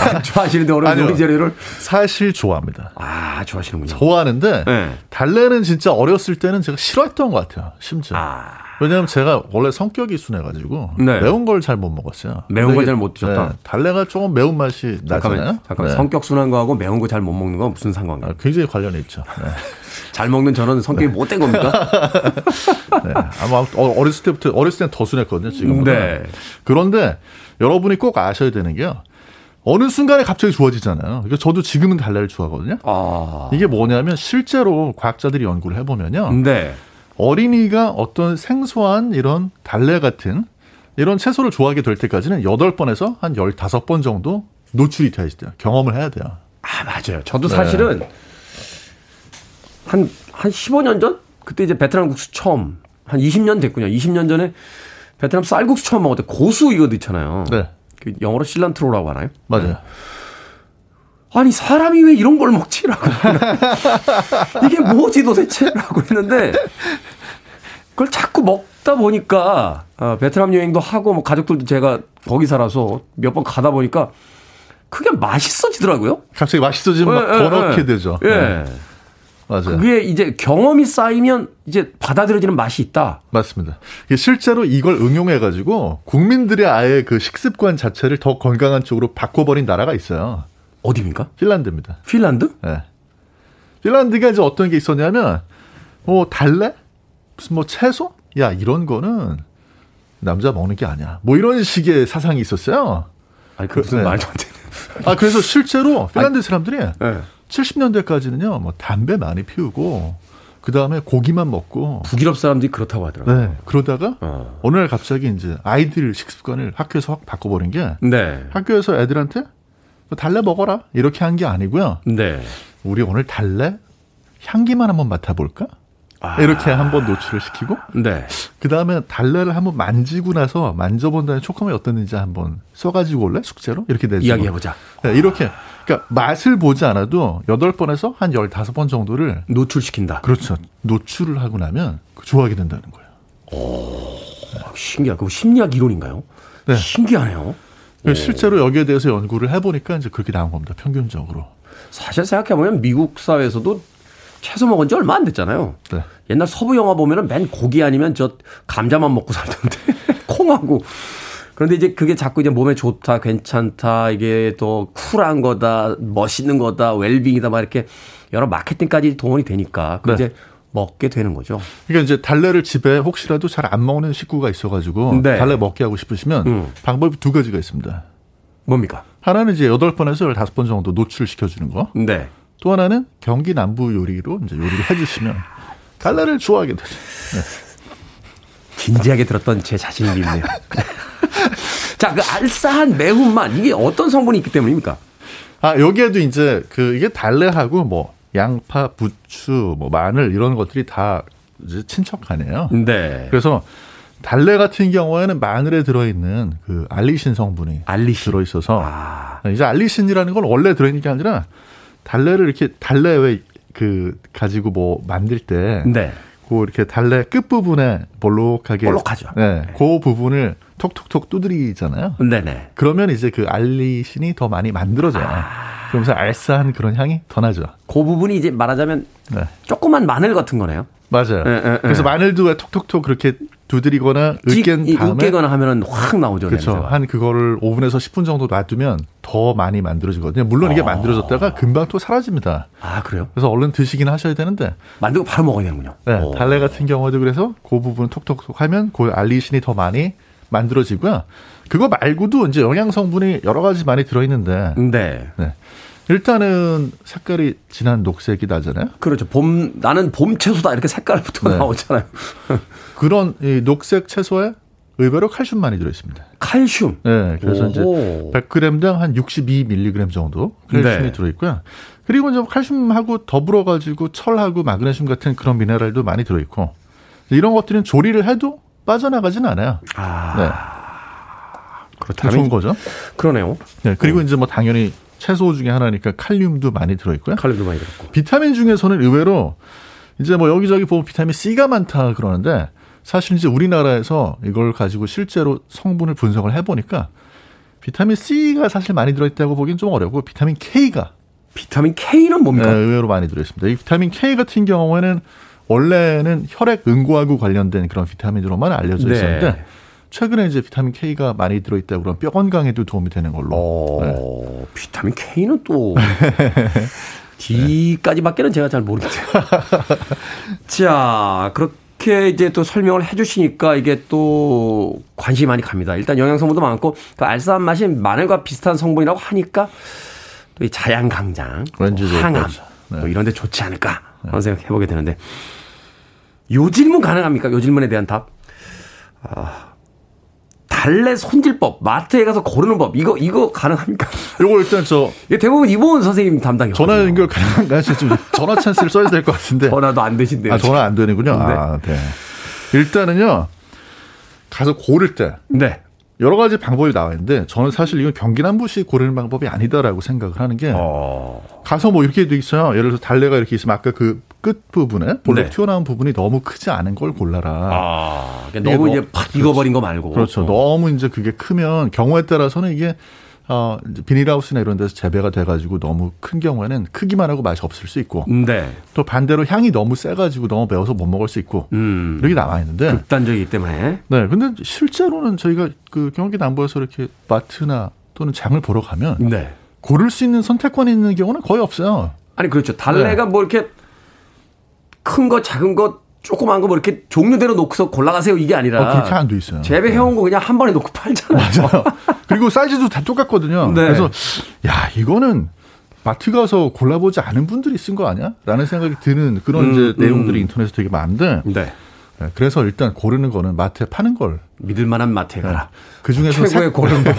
안 좋아하시는데 오늘 요리 재료를 사실 좋아합니다. 아, 좋아하시는군요. 좋아하는데 네. 달래는 진짜 어렸을 때는 제가 싫어했던 것 같아요. 심지어. 아. 왜냐하면 제가 원래 성격이 순해가지고 네. 매운 걸 잘 못 먹었어요. 매운 걸 잘 못 드셨다. 네, 달래가 조금 매운 맛이 나잖아요. 잠깐만 네. 성격 순한 거하고 매운 거 잘 못 먹는 건 무슨 상관인가요? 아, 굉장히 관련이 있죠. 네. 잘 먹는 저는 성격이 네. 못된 겁니까? 네, 아마 어렸을 때는 더 순했거든요. 지금보다. 네. 그런데 여러분이 꼭 아셔야 되는 게요. 어느 순간에 갑자기 좋아지잖아요. 그러니까 저도 지금은 달래를 좋아하거든요. 아. 이게 뭐냐면 실제로 과학자들이 연구를 해보면요. 네. 어린이가 어떤 생소한 이런 달래 같은 이런 채소를 좋아하게 될 때까지는 8번에서 한 15번 정도 노출이 돼야 돼요. 경험을 해야 돼요. 아, 맞아요. 저도 네. 사실은 한 15년 전? 그때 이제 베트남 국수 처음, 한 20년 됐군요. 20년 전에 베트남 쌀국수 처음 먹을 때 고수 이거 넣잖아요. 네. 그 영어로 실란트로라고 하나요? 맞아요. 네. 아니, 사람이 왜 이런 걸 먹지라고. 이게 뭐지 도대체라고 했는데 그걸 자꾸 먹다 보니까 베트남 여행도 하고 뭐 가족들도 제가 거기 살아서 몇 번 가다 보니까 그게 맛있어지더라고요. 갑자기 맛있어지면 막 더럽게 되죠. 예. 네. 맞아요. 그게 이제 경험이 쌓이면 이제 받아들여지는 맛이 있다. 맞습니다. 실제로 이걸 응용해가지고 국민들의 아예 그 식습관 자체를 더 건강한 쪽으로 바꿔버린 나라가 있어요. 어디입니까? 핀란드입니다. 핀란드? 네. 핀란드가 이제 어떤 게 있었냐면, 뭐, 달래? 무슨 뭐, 채소? 야, 이런 거는 남자 먹는 게 아니야. 뭐, 이런 식의 사상이 있었어요. 아니, 그 무슨 네. 말도 안 되네. 아, 그래서 실제로 핀란드 사람들이 아니, 네. 70년대까지는요, 뭐, 담배 많이 피우고, 그 다음에 고기만 먹고. 북유럽 사람들이 그렇다고 하더라고요. 네. 그러다가 어느 날 갑자기 이제 아이들 식습관을 학교에서 확 바꿔버린 게, 네. 학교에서 애들한테 달래 먹어라 이렇게 한 게 아니고요. 네. 우리 오늘 달래 향기만 한번 맡아볼까? 아. 이렇게 한번 노출을 시키고 네. 그다음에 달래를 한번 만지고 나서 만져본 다음에 촉감이 어땠는지 한번 써가지고 올래? 숙제로? 이렇게 내주고. 이야기해보자. 네, 이렇게. 그러니까 맛을 보지 않아도 8번에서 한 15번 정도를. 노출시킨다. 그렇죠. 노출을 하고 나면 좋아하게 된다는 거예요. 오, 신기하다. 그거 심리학 이론인가요? 네. 신기하네요. 실제로 여기에 대해서 연구를 해보니까 이제 그렇게 나온 겁니다. 평균적으로. 사실 생각해보면 미국 사회에서도 채소 먹은 지 얼마 안 됐잖아요. 네. 옛날 서부 영화 보면은 맨 고기 아니면 저 감자만 먹고 살던데 콩하고. 그런데 이제 그게 자꾸 이제 몸에 좋다, 괜찮다, 이게 더 쿨한 거다, 멋있는 거다, 웰빙이다 막 이렇게 여러 마케팅까지 동원이 되니까 네. 이제 먹게 되는 거죠. 그러니까 이제 달래를 집에 혹시라도 잘 안 먹는 식구가 있어가지고 네. 달래 먹게 하고 싶으시면 방법이 두 가지가 있습니다. 뭡니까? 하나는 이제 8번에서 15번 정도 노출시켜주는 거. 네. 또 하나는 경기 남부 요리로 이제 요리를 해주시면 달래를 좋아하게 되죠. 네. 진지하게 들었던 제 자신이 있네요. 자, 그 알싸한 매운맛 이게 어떤 성분이 있기 때문입니까? 아, 여기에도 이제 그 이게 달래하고 뭐. 양파, 부추, 뭐 마늘 이런 것들이 다 이제 친척하네요. 네. 그래서 달래 같은 경우에는 마늘에 들어있는 그 알리신 성분이 들어있어서 이제 알리신이라는 건 원래 들어있는 게 아니라 달래를 이렇게 달래 왜 그 가지고 뭐 만들 때 네. 그 이렇게 달래 끝 부분에 볼록하죠. 네. 그 부분을 톡톡톡 두드리잖아요. 네네. 그러면 이제 그 알리신이 더 많이 만들어져요. 그러면서 알싸한 그런 향이 더 나죠. 그 부분이 이제 말하자면 네. 조그만 마늘 같은 거네요. 맞아요. 네. 그래서 마늘도 왜 톡톡톡 그렇게 두드리거나 으깬 다음에 으깨거나 하면은 확 나오죠. 그렇죠. 냄새가. 한 그거를 5분에서 10분 정도 놔두면 더 많이 만들어지거든요. 물론 이게 만들어졌다가 금방 또 사라집니다. 아, 그래요? 그래서 얼른 드시긴 하셔야 되는데 만들고 바로 먹어야 되는군요. 네. 달래 같은 경우도 그래서 그 부분 톡톡톡 하면 그 알리신이 더 많이 만들어지고요. 그거 말고도 이제 영양 성분이 여러 가지 많이 들어있는데. 네. 네. 일단은 색깔이 진한 녹색이 나잖아요. 그렇죠. 봄, 나는 봄 채소다 이렇게 색깔부터 네. 나오잖아요. 그런 이 녹색 채소에 의외로 칼슘만이 들어있습니다. 칼슘? 네. 그래서 이제 100g당 한 62mg 정도 칼슘이 네. 들어있고요. 그리고 이제 칼슘하고 더불어 가지고 철하고 마그네슘 같은 그런 미네랄도 많이 들어있고 이런 것들은 조리를 해도 빠져나가진 않아요. 아, 네. 그렇다면 좋은 거죠. 그러네요. 네. 그리고 이제 뭐 당연히 채소 중에 하나니까 칼륨도 많이 들어있고요. 칼륨도 많이 들어있고. 비타민 중에서는 의외로 이제 뭐 여기저기 보면 비타민 C가 많다 그러는데 사실 이제 우리나라에서 이걸 가지고 실제로 성분을 분석을 해보니까 비타민 C가 사실 많이 들어있다고 보기는 좀 어렵고 비타민 K는 뭡니까? 네, 의외로 많이 들어있습니다. 이 비타민 K 같은 경우에는 원래는 혈액 응고하고 관련된 그런 비타민으로만 알려져 있었는데 네. 최근에 이제 비타민 K가 많이 들어있다고 그러면 뼈 건강에도 도움이 되는 걸로. 네. 비타민 K는 또 D까지밖에는 제가 잘 모르겠어요. 자, 그렇게 이제 또 설명을 해주시니까 이게 또 관심이 많이 갑니다. 일단 영양 성분도 많고 그 알싸한 맛이 마늘과 비슷한 성분이라고 하니까 또 이 자양강장, 항암 네. 또 이런 데 좋지 않을까 하는 네. 생각해보게 되는데 요 질문 가능합니까? 요 질문에 대한 답. 달래 손질법, 마트에 가서 고르는 법, 이거 가능합니까? 이거 일단 이게 대부분 이보은 선생님 담당이거든요. 전화 연결 가능한가요? 지금 전화 찬스를 써야 될 것 같은데. 전화도 안 되신데요. 아, 전화 안 되는군요. 네. 아, 네. 일단은요, 가서 고를 때. 네. 여러 가지 방법이 나와 있는데, 저는 사실 이건 경기남부식 고르는 방법이 아니다라고 생각을 하는 게, 가서 뭐 이렇게 돼 있어요. 예를 들어서 달래가 이렇게 있으면 아까 그 끝부분에, 본래 네. 튀어나온 부분이 너무 크지 않은 걸 골라라. 아, 그러니까 너무 이제 팍 익어버린 거 말고. 그렇죠. 너무 이제 그게 크면, 경우에 따라서는 이게, 이제 비닐하우스나 이런 데서 재배가 돼가지고 너무 큰 경우에는 크기만 하고 맛이 없을 수 있고, 네. 또 반대로 향이 너무 세가지고 너무 매워서 못 먹을 수 있고, 이렇게 나와 있는데 극단적이기 때문에. 네, 근데 실제로는 저희가 그 경기 남부에서 이렇게 마트나 또는 장을 보러 가면 네. 고를 수 있는 선택권이 있는 경우는 거의 없어요. 아니 그렇죠. 달래가 네. 뭐 이렇게 큰 거, 작은 거. 조그만 거 뭐 이렇게 종류대로 놓고서 골라가세요 이게 아니라 그렇게 안 돼 있어요. 재배해온 거 그냥 한 번에 놓고 팔잖아요. 맞아요. 그리고 사이즈도 다 똑같거든요. 네. 그래서 야 이거는 마트 가서 골라보지 않은 분들이 쓴 거 아니야? 라는 생각이 드는 그런 이제 내용들이 인터넷에 되게 많은데 네. 그래서 일단 고르는 거는 마트에 파는 걸 믿을 만한 마트에 가라. 그중에서 최고의 고른 거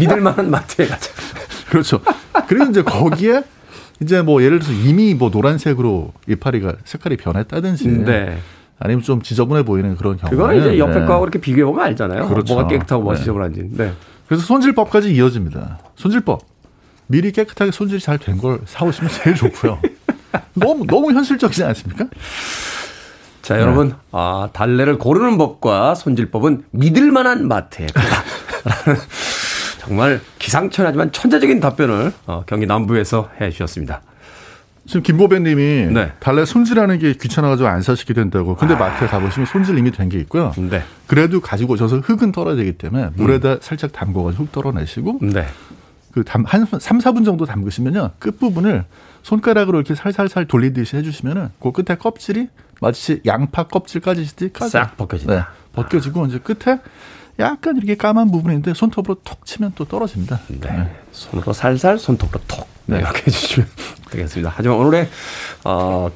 믿을 만한 마트에 가자. 그렇죠. 그리고 이제 거기에 이제 뭐 예를 들어서 이미 뭐 노란색으로 이파리가 색깔이 변했다든지 네. 아니면 좀 지저분해 보이는 그런 경우는 그건 이제 옆에 네. 거하고 이렇게 비교해 보면 알잖아요. 그렇죠. 뭐가 깨끗하고 뭐가 네. 지저분한지. 네. 그래서 손질법까지 이어집니다. 손질법 미리 깨끗하게 손질이 잘 된 걸 사오시면 제일 좋고요. 너무 현실적이지 않습니까? 자 네. 여러분 달래를 고르는 법과 손질법은 믿을 만한 마트에 가라. 정말 기상천외하지만 천재적인 답변을 경기 남부에서 해주셨습니다. 지금 김보배님이 네. 달래 손질하는 게 귀찮아가지고 안 사시게 된다고. 근데 마트에 가보시면 손질 이미 된 게 있고요. 네. 그래도 가지고 오셔서 흙은 털어야 되기 때문에 물에다 살짝 담궈가지고 흙 털어내시고 네. 그 한 3, 4분 정도 담그시면요. 끝부분을 손가락으로 이렇게 살살살 돌리듯이 해주시면은 그 끝에 껍질이 마치 양파 껍질까지 싹 벗겨진다. 네. 벗겨지고 이제 끝에 약간 이렇게 까만 부분인데 손톱으로 톡 치면 또 떨어집니다. 네. 네. 손으로 살살 손톱으로 톡 네. 이렇게 해주시면 되겠습니다. 하지만 오늘의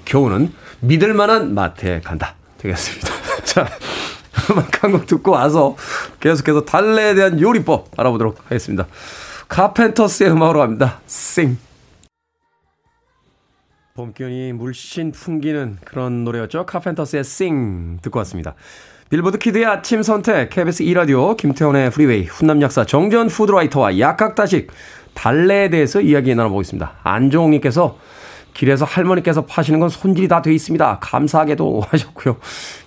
교훈은 믿을 만한 마트에 간다 되겠습니다. 자, 한곡 듣고 와서 계속해서 달래에 대한 요리법 알아보도록 하겠습니다. 카펜터스의 음악으로 갑니다. Sing. 봄 기운이 물씬 풍기는 그런 노래였죠. 카펜터스의 Sing 듣고 왔습니다. 빌보드 키드의 아침 선택, KBS 2라디오, 김태원의 프리웨이, 훈남 약사 정전 푸드라이터와 약학다식, 달래에 대해서 이야기 나눠보겠습니다. 안종욱님께서 길에서 할머니께서 파시는 건 손질이 다 돼 있습니다. 감사하게도 하셨고요.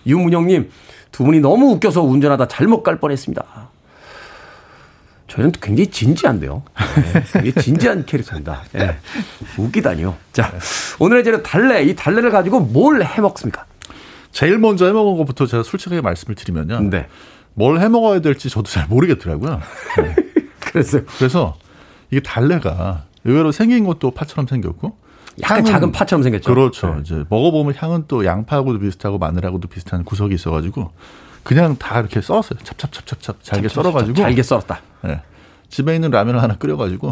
유문영님, 두 분이 너무 웃겨서 운전하다 잘못 갈 뻔했습니다. 저희는 굉장히 진지한데요. 네, 굉장히 진지한 캐릭터입니다. 네, 웃기다니요. 자, 오늘의 재료 달래, 이 달래를 가지고 뭘 해먹습니까? 제일 먼저 해먹은 것부터 제가 솔직하게 말씀을 드리면요. 네. 뭘 해먹어야 될지 저도 잘 모르겠더라고요. 네. 그래서 이게 달래가 의외로 생긴 것도 파처럼 생겼고. 약간 작은 파처럼 생겼죠. 그렇죠. 네. 이제 먹어보면 향은 또 양파하고도 비슷하고 마늘하고도 비슷한 구석이 있어가지고 그냥 다 이렇게 썰었어요. 찹찹찹찹찹 잘게 찹찹찹찹 썰어가지고. 잘게 썰었다. 네. 집에 있는 라면을 하나 끓여가지고.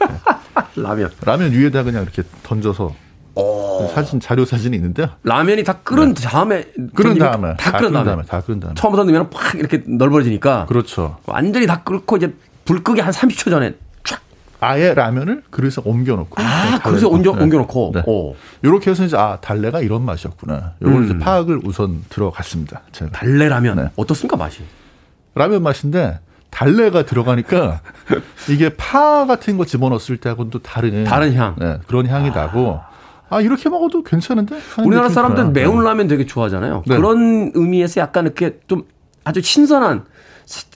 네. 라면 위에다 그냥 이렇게 던져서 사진 자료 사진이 있는데 라면이 다 끓은 다음에 다 끓은 다음에 처음부터 넣으면 팍 이렇게 넓어지니까 그렇죠. 완전히 다 끓고 이제 불 끄기 한 30초 전에 쫙 아예 라면을 그릇에 옮겨놓고 그릇에 옮겨놓고 이렇게 해서 이제 달래가 이런 맛이었구나. 요걸 이제 파악을 우선 들어갔습니다. 제가. 달래 라면 어떻습니까 맛이? 라면 맛인데. 달래가 들어가니까 이게 파 같은 거 집어넣었을 때하고는 또 다른 향 그런 향이 나고 이렇게 먹어도 괜찮은데 우리나라 사람들 매운 라면 되게 좋아하잖아요. 네. 그런 의미에서 약간 이렇게 좀 아주 신선한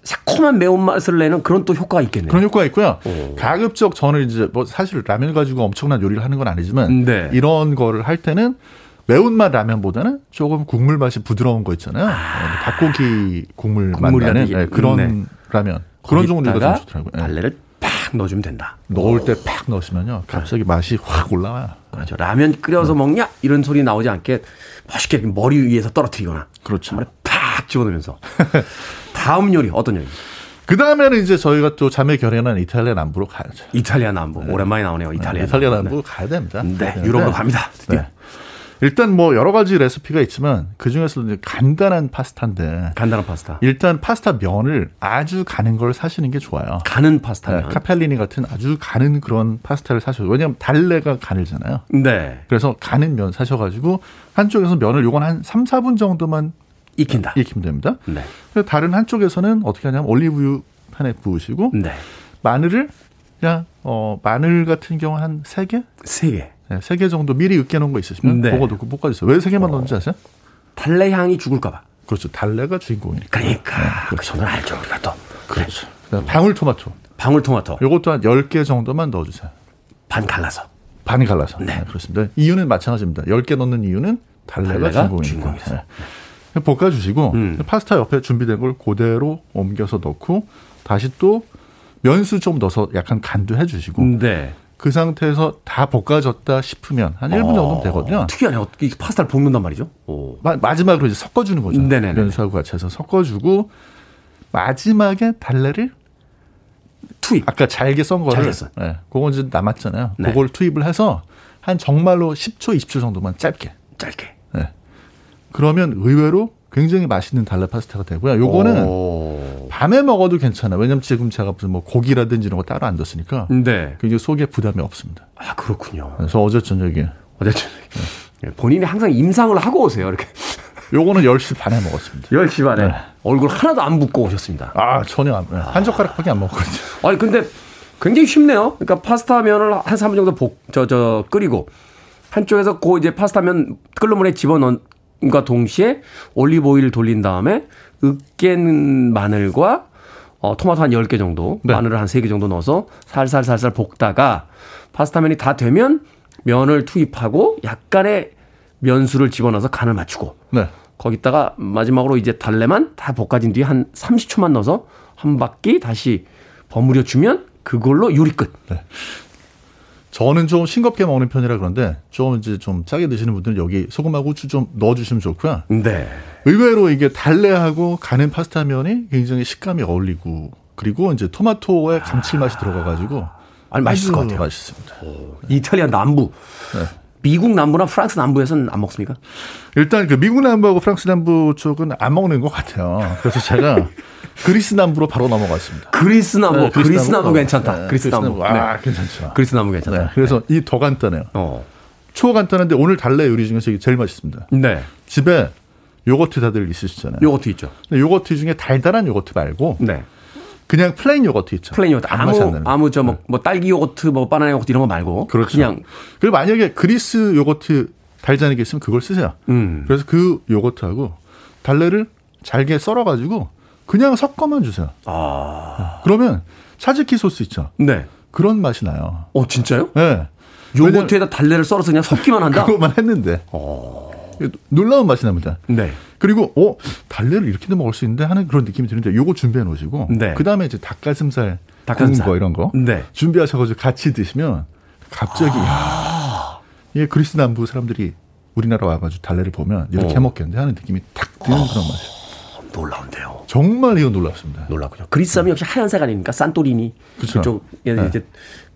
새콤한 매운 맛을 내는 그런 또 효과가 있겠네요. 그런 효과가 있고요. 가급적 저는 이제 뭐 사실 라면 가지고 엄청난 요리를 하는 건 아니지만 이런 거를 할 때는. 매운맛 라면보다는 조금 국물 맛이 부드러운 거 있잖아요. 닭고기 국물 맛 나는 그런 라면. 그런 종류가 좀 좋더라고요. 달래를 팍 넣어주면 된다. 넣을 때 팍 넣으시면요. 갑자기 맛이 확 올라와요. 그렇죠. 라면 끓여서 먹냐? 이런 소리 나오지 않게 맛있게 머리 위에서 떨어뜨리거나. 그렇죠. 머리 팍 집어넣으면서. 다음 요리 어떤 요리입니까? 그 다음에는 이제 저희가 또 자매 결연한 이탈리아 남부로 가야죠. 이탈리아 남부. 오랜만에 나오네요. 이탈리아 남부 가야 됩니다. 네. 유럽으로 갑니다. 드디어. 네. 일단 뭐 여러 가지 레시피가 있지만 그중에서도 간단한 파스타인데 일단 파스타 면을 아주 가는 걸 사시는 게 좋아요. 가는 파스타면. 네, 카펠리니 같은 아주 가는 그런 파스타를 사셔요. 왜냐하면 달래가 가늘잖아요. 네. 그래서 가는 면 사셔가지고 한쪽에서 면을 요건 한 3, 4분 정도만 익히면 됩니다. 네. 다른 한쪽에서는 어떻게 하냐면 올리브유 판에 부으시고 마늘을 그냥 마늘 같은 경우 한 3개? 3개. 네, 3개 정도 미리 으깨놓은 거 있으시면 그거 넣고 볶아주세요. 왜 3개만 넣는지 아세요? 달래 향이 죽을까 봐. 그렇죠. 달래가 주인공이니까. 그러니까. 네, 그렇죠. 저는 알죠. 우리가 또. 그렇죠. 그다음 방울토마토. 이것도 한 10개 정도만 넣어주세요. 반 갈라서. 네. 네, 그렇습니다. 이유는 마찬가지입니다. 10개 넣는 이유는 달래가 주인공이니까. 네. 볶아주시고 파스타 옆에 준비된 걸 그대로 옮겨서 넣고 다시 또 면수 좀 넣어서 약간 간도 해주시고 그 상태에서 다 볶아졌다 싶으면 한 1분 정도면 되거든요. 특이하네요. 파스타를 볶는단 말이죠. 마지막으로 이제 섞어주는 거죠. 면수하고 같이 해서 섞어주고 마지막에 달래를 투입. 아까 잘게 썬 거를. 그건 이제 남았잖아요. 그걸 투입을 해서 한 정말로 10초, 20초 정도만 짧게. 네. 그러면 의외로 굉장히 맛있는 달래 파스타가 되고요. 요거는 밤에 먹어도 괜찮아요. 왜냐면 지금 제가 무슨 뭐 고기라든지 이런 거 따로 안 뒀으니까 굉장히 속에 부담이 없습니다. 아 그렇군요. 그래서 어제 저녁에 본인이 항상 임상을 하고 오세요. 이렇게. 요거는 10시 반에 먹었습니다. 10시 반에 얼굴 하나도 안 붓고 오셨습니다. 전혀 한 젓가락밖에 안 먹었거든요. 아니 근데 굉장히 쉽네요. 그러니까 파스타면을 한 3분 정도 끓이고 한쪽에서 그 이제 파스타면 끓는 물에 집어넣은 과 동시에 올리브 오일을 돌린 다음에 으깬 마늘과 토마토 한 10개 정도, 마늘을 한 3개 정도 넣어서 살살 볶다가 파스타면이 다 되면 면을 투입하고 약간의 면수를 집어넣어서 간을 맞추고 거기다가 마지막으로 이제 달래만 다 볶아진 뒤에 한 30초만 넣어서 한 바퀴 다시 버무려 주면 그걸로 요리 끝. 네. 저는 좀 싱겁게 먹는 편이라 그런데 좀 짜게 드시는 분들은 여기 소금하고 후추 좀 넣어주시면 좋고요. 네. 의외로 이게 달래하고 가는 파스타면이 굉장히 식감이 어울리고 그리고 이제 토마토의 감칠맛이 들어가가지고 맛있을 것 같아요. 맛있습니다. 이탈리아 남부. 네. 미국 남부나 프랑스 남부에서는 안 먹습니까? 일단 그 미국 남부하고 프랑스 남부 쪽은 안 먹는 것 같아요. 그래서 제가 그리스 남부로 바로 넘어갔습니다. 그리스 남부 괜찮다. 네, 그리스 남부. 괜찮죠. 그리스 남부 괜찮다. 네, 그래서 이 더 간단해요. 간단한데 오늘 달래 요리 중에서 이게 제일 맛있습니다. 네. 집에 요거트 다들 있으시잖아요. 요거트 있죠. 근데 요거트 중에 달달한 요거트 말고 그냥 플레인 요거트 있죠. 플레인 요거트. 아무 뭐 딸기 요거트, 뭐 바나나 요거트 이런 거 말고. 그렇죠. 그리고 만약에 그리스 요거트 달잖은 게 있으면 그걸 쓰세요. 그래서 그 요거트하고 달래를 잘게 썰어가지고 그냥 섞어만 주세요. 그러면 차즈키 소스 있죠. 네. 그런 맛이 나요. 진짜요? 네. 요거트에다 달래를 썰어서 그냥 섞기만 한다. 그것만 했는데. 놀라운 맛이 납니다. 네. 그리고 달래를 이렇게도 먹을 수 있는데 하는 그런 느낌이 드는데 요거 준비해 놓으시고 그다음에 이제 닭가슴살 구운 거 이런 거 준비하셔가지고 같이 드시면 갑자기 이게 그리스 남부 사람들이 우리나라 와가지고 달래를 보면 이렇게 해먹겠는데 하는 느낌이 딱 드는 그런 맛이에요. 놀라운데요. 정말 이건 놀랍습니다. 놀랍군요. 그리스 사람이 역시 하얀색 아닙니까? 산토리니. 그렇죠. 그쪽 이제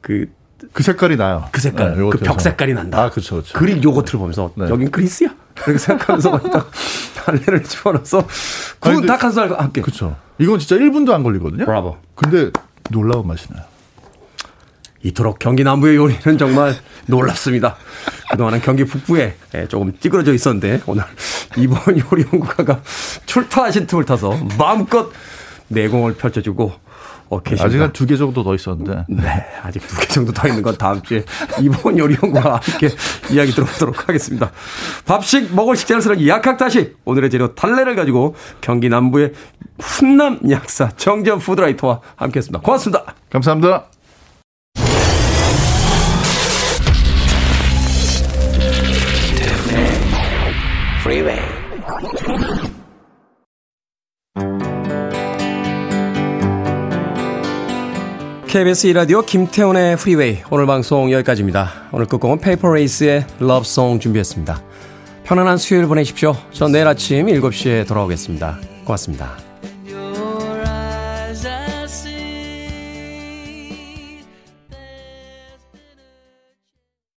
그 그 색깔이 나요. 그 색깔. 네, 그 벽 색깔이 난다. 아, 그렇죠, 그렇죠. 그릭 요거트를 보면서 네. 여긴 그리스야. 이렇게 생각하면서 딱 달래를 집어넣어서 구운 닭가슴살과 함께. 그렇죠. 이건 진짜 1분도 안 걸리거든요. 브라보. 근데 놀라운 맛이 나요. 이토록 경기 남부의 요리는 정말 놀랍습니다. 그동안은 경기 북부에 조금 찌그러져 있었는데 오늘 이번 요리 연구가가 출타하신 틈을 타서 마음껏 내공을 펼쳐주고 계십니다. 아직 한 2개 정도 더 있었는데. 네, 아직 2개 정도 더 있는 건 다음 주에 이보은 요리 연구가와 함께 이야기 들어보도록 하겠습니다. 밥식 먹을 식재를 쓰는 약학다시 오늘의 재료 달래를 가지고 경기 남부의 훈남 약사 정재현 푸드라이터와 함께했습니다. 고맙습니다. 감사합니다. Freeway. KBS 2라디오 김태훈의 프리웨이 오늘 방송 여기까지입니다. 오늘 끝곡은 페이퍼레이스의 러브송 준비했습니다. 편안한 수요일 보내십시오. 전 내일 아침 7시에 돌아오겠습니다. 고맙습니다.